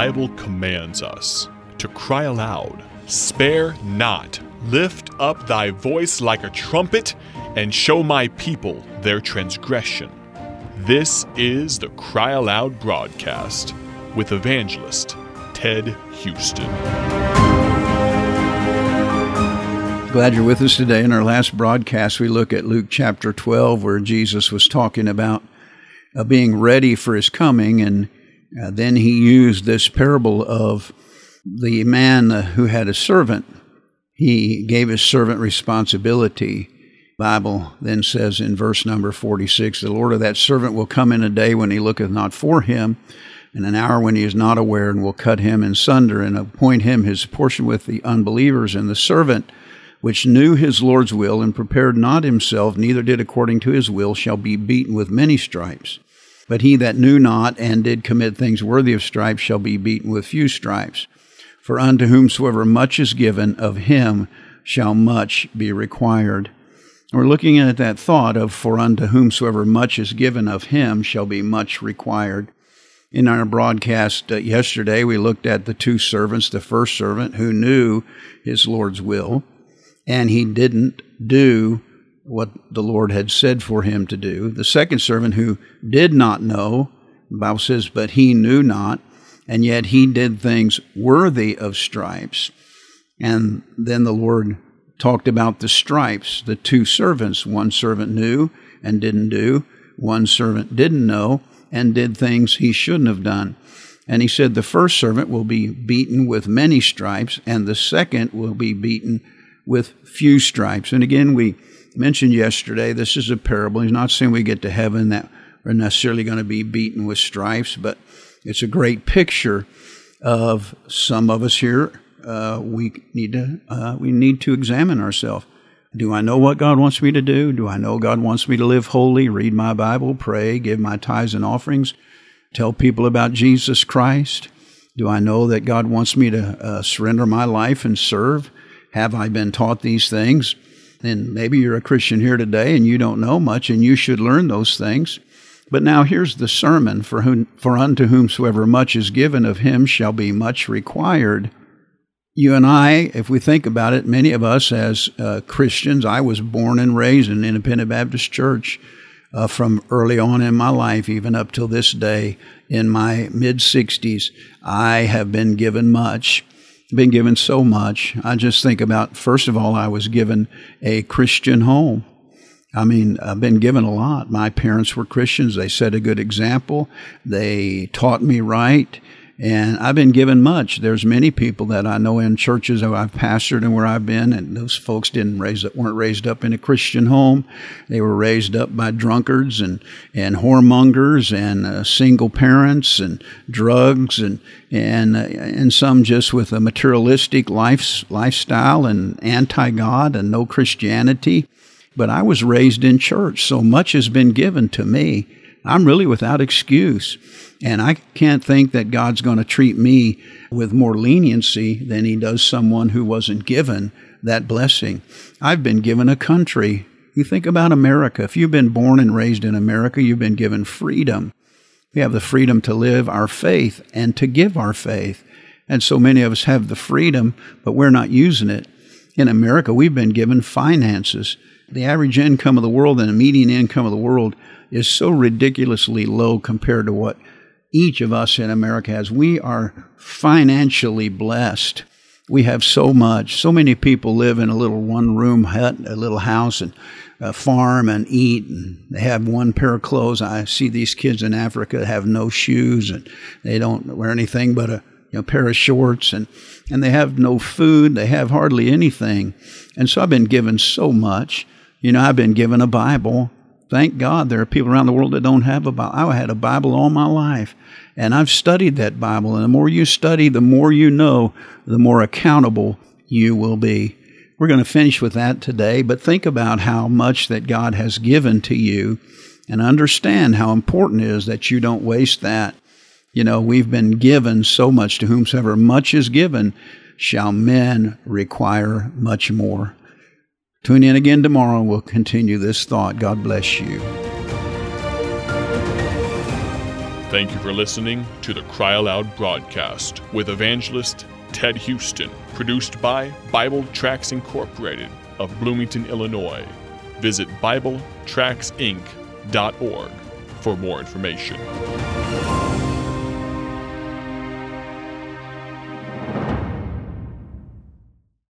Bible commands us to cry aloud, spare not, lift up thy voice like a trumpet, and show my people their transgression. This is the Cry Aloud Broadcast with evangelist Ted Houston. Glad you're with us today. In our last broadcast, we look at Luke chapter 12, where Jesus was talking about being ready for his coming, and then he used this parable of the man who had a servant. He gave his servant responsibility. The Bible then says in verse number 46, the Lord of that servant will come in a day when he looketh not for him, and an hour when he is not aware, and will cut him in sunder, and appoint him his portion with the unbelievers. And the servant which knew his Lord's will, and prepared not himself, neither did according to his will, shall be beaten with many stripes. But he that knew not, and did commit things worthy of stripes, shall be beaten with few stripes. For unto whomsoever much is given, of him shall much be required. We're looking at that thought of, for unto whomsoever much is given, of him shall be much required. In our broadcast yesterday, we looked at the two servants. The first servant who knew his Lord's will, and he didn't do what the Lord had said for him to do. The second servant who did not know, the Bible says, but he knew not, and yet he did things worthy of stripes. And then the Lord talked about the stripes, the two servants. One servant knew and didn't do. One servant didn't know and did things he shouldn't have done. And he said the first servant will be beaten with many stripes, and the second will be beaten with few stripes. And again, we mentioned yesterday, this is a parable. He's not saying we get to heaven that we're necessarily going to be beaten with stripes, but it's a great picture of some of us here. We need to examine ourselves. Do I know what God wants me to do? Do I know God wants me to live holy, read my Bible, pray, give my tithes and offerings, tell people about Jesus Christ? Do I know that God wants me to surrender my life and serve? Have I been taught these things? And maybe you're a Christian here today and you don't know much, and you should learn those things. But now here's the sermon, for unto whomsoever much is given, of him shall be much required. You and I, if we think about it, many of us as Christians, I was born and raised in an Independent Baptist church from early on in my life, even up till this day, in my mid-60s. I have been given much, been given so much. I just think about, first of all, I was given a Christian home. I mean, I've been given a lot. My parents were Christians. They set a good example. They taught me right. And I've been given much. There's many people that I know in churches that I've pastored and where I've been, and those folks weren't raised up in a Christian home. They were raised up by drunkards and whoremongers and single parents and drugs and some just with a materialistic lifestyle and anti-God and no Christianity. But I was raised in church, so much has been given to me. I'm really without excuse, and I can't think that God's going to treat me with more leniency than he does someone who wasn't given that blessing. I've been given a country. You think about America. If you've been born and raised in America, you've been given freedom. We have the freedom to live our faith and to give our faith. And so many of us have the freedom, but we're not using it. In America, we've been given finances. The average income of the world and the median income of the world is so ridiculously low compared to what each of us in America has. We are financially blessed. We have so much. So many people live in a little one-room hut, a little house, and farm and eat, and they have one pair of clothes. I see these kids in Africa that have no shoes, and they don't wear anything but a pair of shorts, and they have no food. They have hardly anything. And so I've been given so much. I've been given a Bible. Thank God there are people around the world that don't have a Bible. I had a Bible all my life, and I've studied that Bible. And the more you study, the more you know, the more accountable you will be. We're going to finish with that today, but think about how much that God has given to you, and understand how important it is that you don't waste that. We've been given so much. To whomsoever much is given, shall men require much more. Tune in again tomorrow, and we'll continue this thought. God bless you. Thank you for listening to the Cry Aloud Broadcast with evangelist Ted Houston, produced by Bible Tracks Incorporated of Bloomington, Illinois. Visit BibleTracksInc.org for more information.